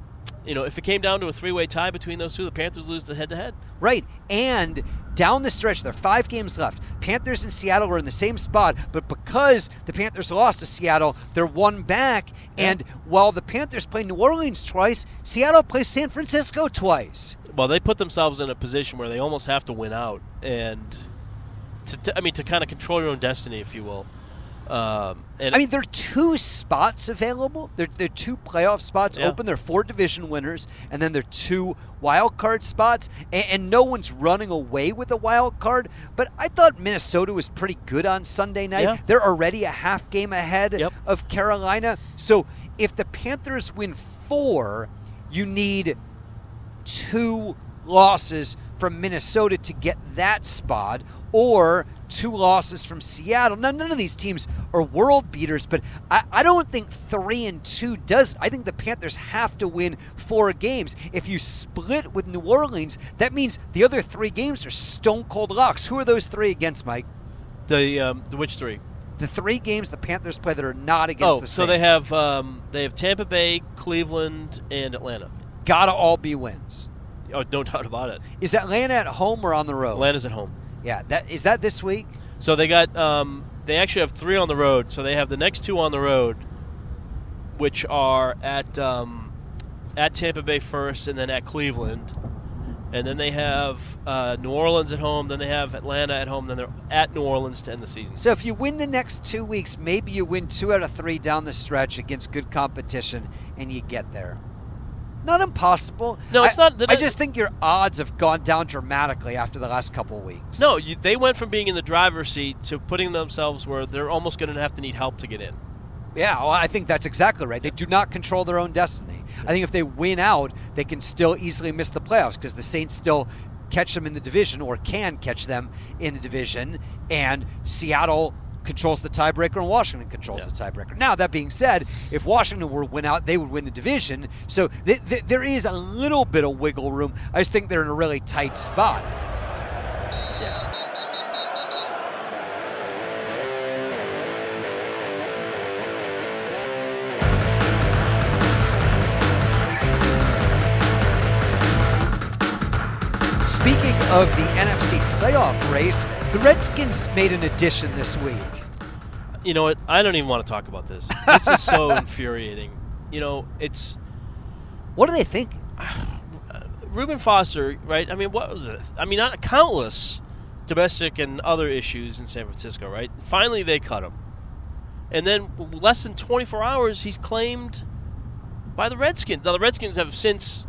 you know, if it came down to a three-way tie between those two, the Panthers lose the head-to-head. Right, and down the stretch, there are five games left. Panthers and Seattle are in the same spot, but because the Panthers lost to Seattle, they're one back. Yeah. And while the Panthers play New Orleans twice, Seattle plays San Francisco twice. Well, they put themselves in a position where they almost have to win out, and to, to, I mean, to kind of control your own destiny, if you will. Um, and I mean, there are two spots available. There, there are two playoff spots yeah. open. There are four division winners, and then there are two wild card spots, and, and no one's running away with a wild card. But I thought Minnesota was pretty good on Sunday night. Yeah. They're already a half game ahead yep. of Carolina. So if the Panthers win four, you need two losses from Minnesota to get that spot, or two losses from Seattle. Now, none of these teams are world beaters, but I, I don't think three and two does. I think the Panthers have to win four games. If you split with New Orleans, that means the other three games are stone cold locks. Who are those three against, Mike? The um, the which three? The three games the Panthers play that are not against oh, the Saints. Oh, so they have um, they have Tampa Bay, Cleveland, and Atlanta. Gotta all be wins. Oh, no doubt about it. Is Atlanta at home or on the road? Atlanta's at home. Yeah, that is that this week? So they got um, they actually have three on the road. So they have the next two on the road, which are at um, at Tampa Bay first, and then at Cleveland, and then they have uh, New Orleans at home. Then they have Atlanta at home. Then they're at New Orleans to end the season. So if you win the next two weeks, maybe you win two out of three down the stretch against good competition, and you get there. Not impossible. No, it's I, not. I just think your odds have gone down dramatically after the last couple of weeks. No, you, they went from being in the driver's seat to putting themselves where they're almost going to have to need help to get in. Yeah, well, I think that's exactly right. They do not control their own destiny. I think if they win out, they can still easily miss the playoffs because the Saints still catch them in the division or can catch them in the division, and Seattle controls the tiebreaker, and Washington controls yeah. the tiebreaker. Now, that being said, if Washington were to win out, they would win the division. So th- th- there is a little bit of wiggle room. I just think they're in a really tight spot. Yeah. Speaking of the N F C playoff race, the Redskins made an addition this week. You know what? I don't even want to talk about this. This is so infuriating. You know, it's... What do they think? Reuben Foster, right? I mean, what was it? I mean, not countless domestic and other issues in San Francisco, right? Finally, they cut him. And then less than twenty-four hours, he's claimed by the Redskins. Now, the Redskins have since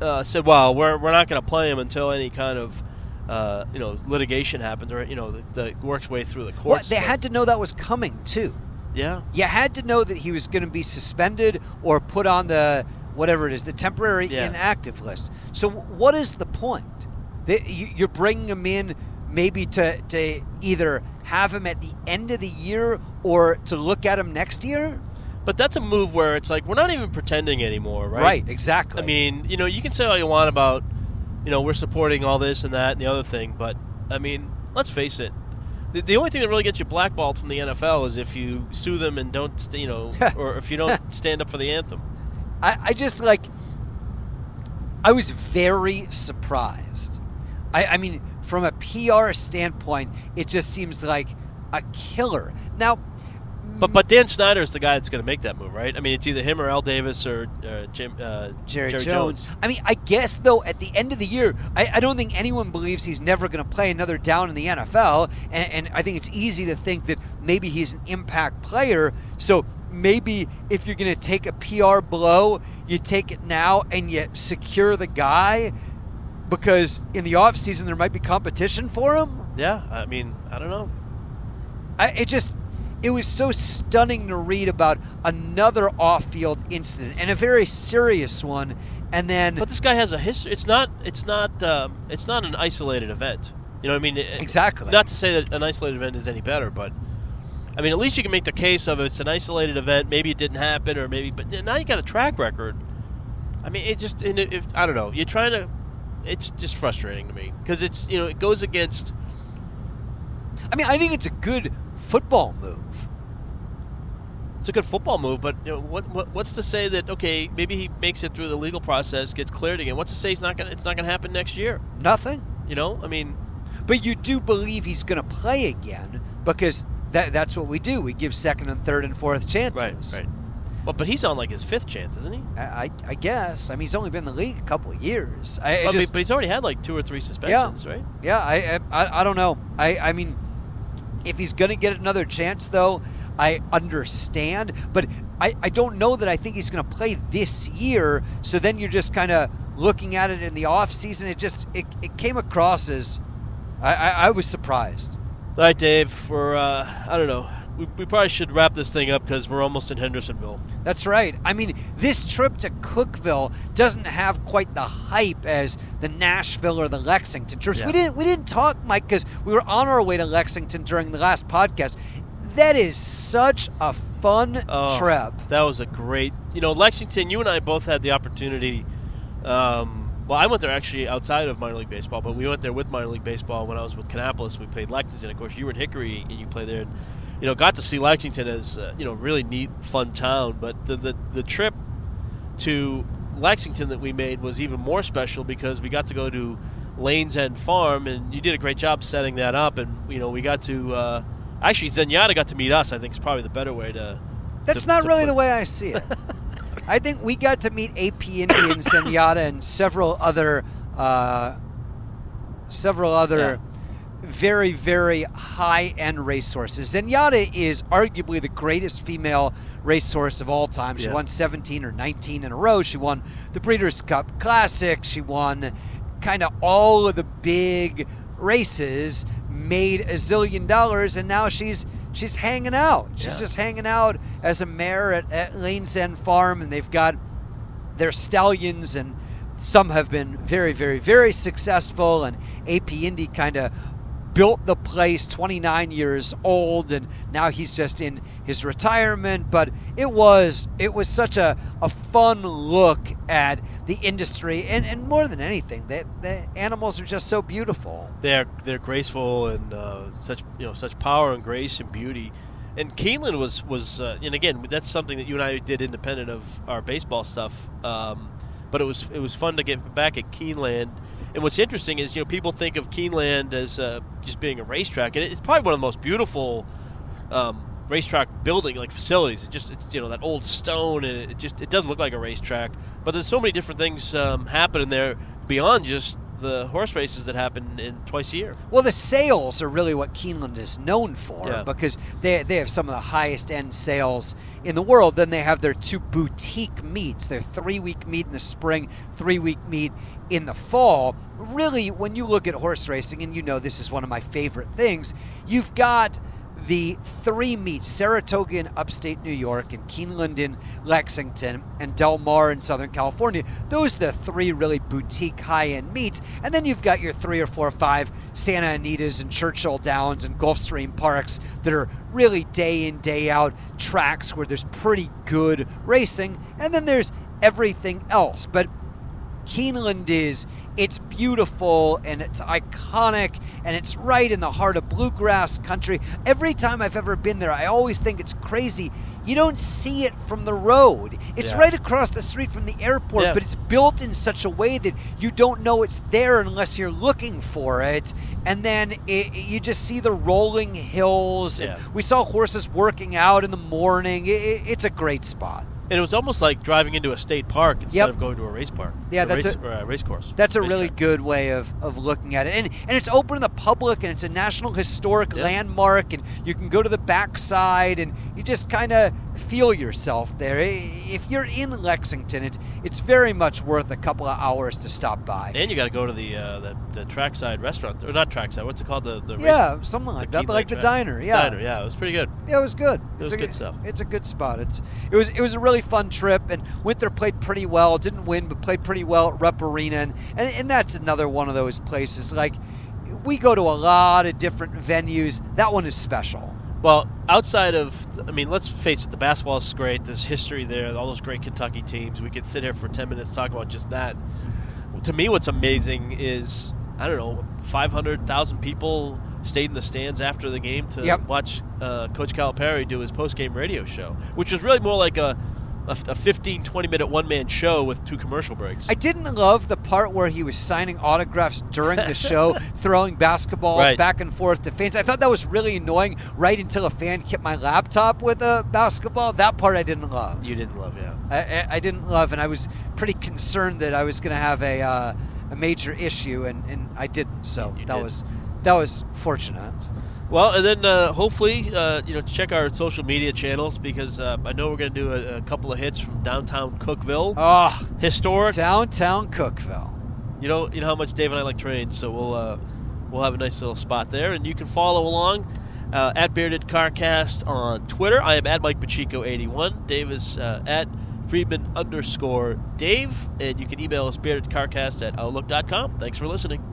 uh, said, well, we're, we're not going to play him until any kind of... Uh, you know, litigation happened, or you know, the, the works way through the courts. Well, they had to know that was coming too. Yeah, you had to know that he was going to be suspended or put on the whatever it is, the temporary yeah. inactive list. So, what is the point? They, you, you're bringing him in maybe to to either have him at the end of the year or to look at him next year. But that's a move where it's like we're not even pretending anymore, right? Right, exactly. I mean, you know, you can say all you want about, you know, we're supporting all this and that and the other thing, but, I mean, let's face it. The, the only thing that really gets you blackballed from the N F L is if you sue them and don't, st- you know, or if you don't stand up for the anthem. I, I just, like, I was very surprised. I, I mean, from a P R standpoint, it just seems like a killer. Now, but but Dan Snyder is the guy that's going to make that move, right? I mean, it's either him or Al Davis or uh, Jim, uh, Jerry, Jerry Jones. Jones. I mean, I guess, though, at the end of the year, I, I don't think anyone believes he's never going to play another down in the N F L, and, and I think it's easy to think that maybe he's an impact player, so maybe if you're going to take a P R blow, you take it now and you secure the guy because in the offseason there might be competition for him? Yeah, I mean, I don't know. I, it just... It was so stunning to read about another off-field incident and a very serious one, and then. But this guy has a history. It's not. It's not. Um, it's not an isolated event. You know what I mean? Exactly. Not to say that an isolated event is any better, but I mean, at least you can make the case of it's an isolated event. Maybe it didn't happen, or maybe. But now you got a track record. I mean, it just. It, it, I don't know. You're trying to. It's just frustrating to me because it's you know it goes against. I mean, I think it's a good. Football move. It's a good football move, but you know, what, what? What's to say that okay, maybe he makes it through the legal process, gets cleared again? What's to say he's not gonna? It's not gonna happen next year. Nothing. You know, I mean, but you do believe he's gonna play again because that, that's what we do. We give second and third and fourth chances. Right. Right. Well, but he's on like his fifth chance, isn't he? I, I guess. I mean, he's only been in the league a couple of years. I, but, just, but he's already had like two or three suspensions, yeah, right? Yeah. I, I I don't know. I I mean. If he's going to get another chance, though, I understand. But I, I don't know that I think he's going to play this year. So then you're just kind of looking at it in the offseason. It just it, it came across as I, I, I was surprised. All right, Dave. We're, uh, I don't know. We, we probably should wrap this thing up because we're almost in Hendersonville. That's right. I mean, this trip to Cookeville doesn't have quite the hype as the Nashville or the Lexington trips. Yeah. We didn't we didn't talk, Mike, because we were on our way to Lexington during the last podcast. That is such a fun oh, trip. That was a great... You know, Lexington, you and I both had the opportunity... Um, well, I went there actually outside of minor league baseball, but we went there with minor league baseball when I was with Kannapolis. We played Lexington. Of course, you were in Hickory, and you played there... You know, got to see Lexington as uh, you know, really neat, fun town. But the, the the trip to Lexington that we made was even more special because we got to go to Lane's End Farm, and you did a great job setting that up. And you know, we got to uh, actually Zenyatta got to meet us. I think is probably the better way to. That's to, not to really put. The way I see it. I think we got to meet A P Indian, Zenyatta, and several other uh, several other. Yeah. Very, very high-end racehorses. Zenyatta is arguably the greatest female racehorse of all time. She yeah. won seventeen or nineteen in a row. She won the Breeders' Cup Classic. She won kind of all of the big races, made a zillion dollars, and now she's she's hanging out. She's yeah. just hanging out as a mare at, at Lane's End Farm, and they've got their stallions, and some have been very, very, very successful, and A P Indy kind of built the place, twenty-nine years old, and now he's just in his retirement. But it was it was such a, a fun look at the industry, and, and more than anything, the, the animals are just so beautiful. They're they're graceful and uh, such you know such power and grace and beauty. And Keeneland was was uh, and again that's something that you and I did independent of our baseball stuff. Um, but it was it was fun to get back at Keeneland. And what's interesting is, you know, people think of Keeneland as uh, just being a racetrack, and it's probably one of the most beautiful um, racetrack building like facilities. It just, it's, you know, that old stone, and it just it doesn't look like a racetrack. But there's so many different things um, happening there beyond just the horse races that happen in twice a year. Well, the sales are really what Keeneland is known for yeah. because they they have some of the highest end sales in the world. Then they have their two boutique meets, their three-week meet in the spring, three-week meet in the fall. Really, when you look at horse racing, and you know this is one of my favorite things, you've got the three meets, Saratoga in upstate New York and Keeneland in Lexington and Del Mar in Southern California. Those are the three really boutique high-end meets. And then you've got your three or four or five Santa Anita's and Churchill Downs and Gulfstream Parks that are really day in, day out tracks where there's pretty good racing. And then there's everything else. But Keeneland is, it's beautiful and it's iconic and it's right in the heart of bluegrass country. Every time I've ever been there, I always think it's crazy you don't see it from the road. It's yeah. right across the street from the airport, yeah. but it's built in such a way that you don't know it's there unless you're looking for it. And then it, you just see the rolling hills. Yeah. And we saw horses working out in the morning. It, it's a great spot. And it was almost like driving into a state park instead yep. of going to a race park. Yeah, that's race, a, or a race course. That's a race really track. good way of, of looking at it. And and it's open to the public, and it's a national historic yep. landmark, and you can go to the backside, and you just kind of feel yourself there. If you're in Lexington, it's it's very much worth a couple of hours to stop by. And you got to go to the, uh, the the trackside restaurant, or not trackside. What's it called? The, the yeah, race, something like that, like the track. diner. Yeah, diner. Yeah, it was pretty good. Yeah, it was good. It was it's good a, stuff. It's a good spot. It's it was it was a really fun trip, and Winthrop played pretty well. Didn't win, but played pretty well at Rupp Arena, and, and, and that's another one of those places. Like, we go to a lot of different venues. That one is special. Well, outside of, I mean, let's face it, the basketball is great. There's history there, all those great Kentucky teams. We could sit here for ten minutes talking about just that. To me, what's amazing is, I don't know, five hundred thousand people stayed in the stands after the game to yep. watch uh, Coach Calipari do his post-game radio show, which was really more like a a fifteen, twenty-minute one-man show with two commercial breaks. I didn't love the part where he was signing autographs during the show, throwing basketballs right. back and forth to fans. I thought that was really annoying right until a fan hit my laptop with a basketball. That part I didn't love. You didn't love, yeah. I, I, I didn't love, and I was pretty concerned that I was going to have a uh, a major issue, and, and I didn't, so you that did. was that was fortunate. Well, and then uh, hopefully, uh, you know, check our social media channels, because uh, I know we're going to do a, a couple of hits from downtown Cookeville. Ah, oh, historic downtown Cookeville. You know, you know how much Dave and I like trains, so we'll uh, we'll have a nice little spot there, and you can follow along uh, at Bearded Carcast on Twitter. I am at Mike Pacheco eighty-one. Dave is uh, at Friedman underscore Dave, and you can email us beardedcarcast at outlook dot com. Thanks for listening.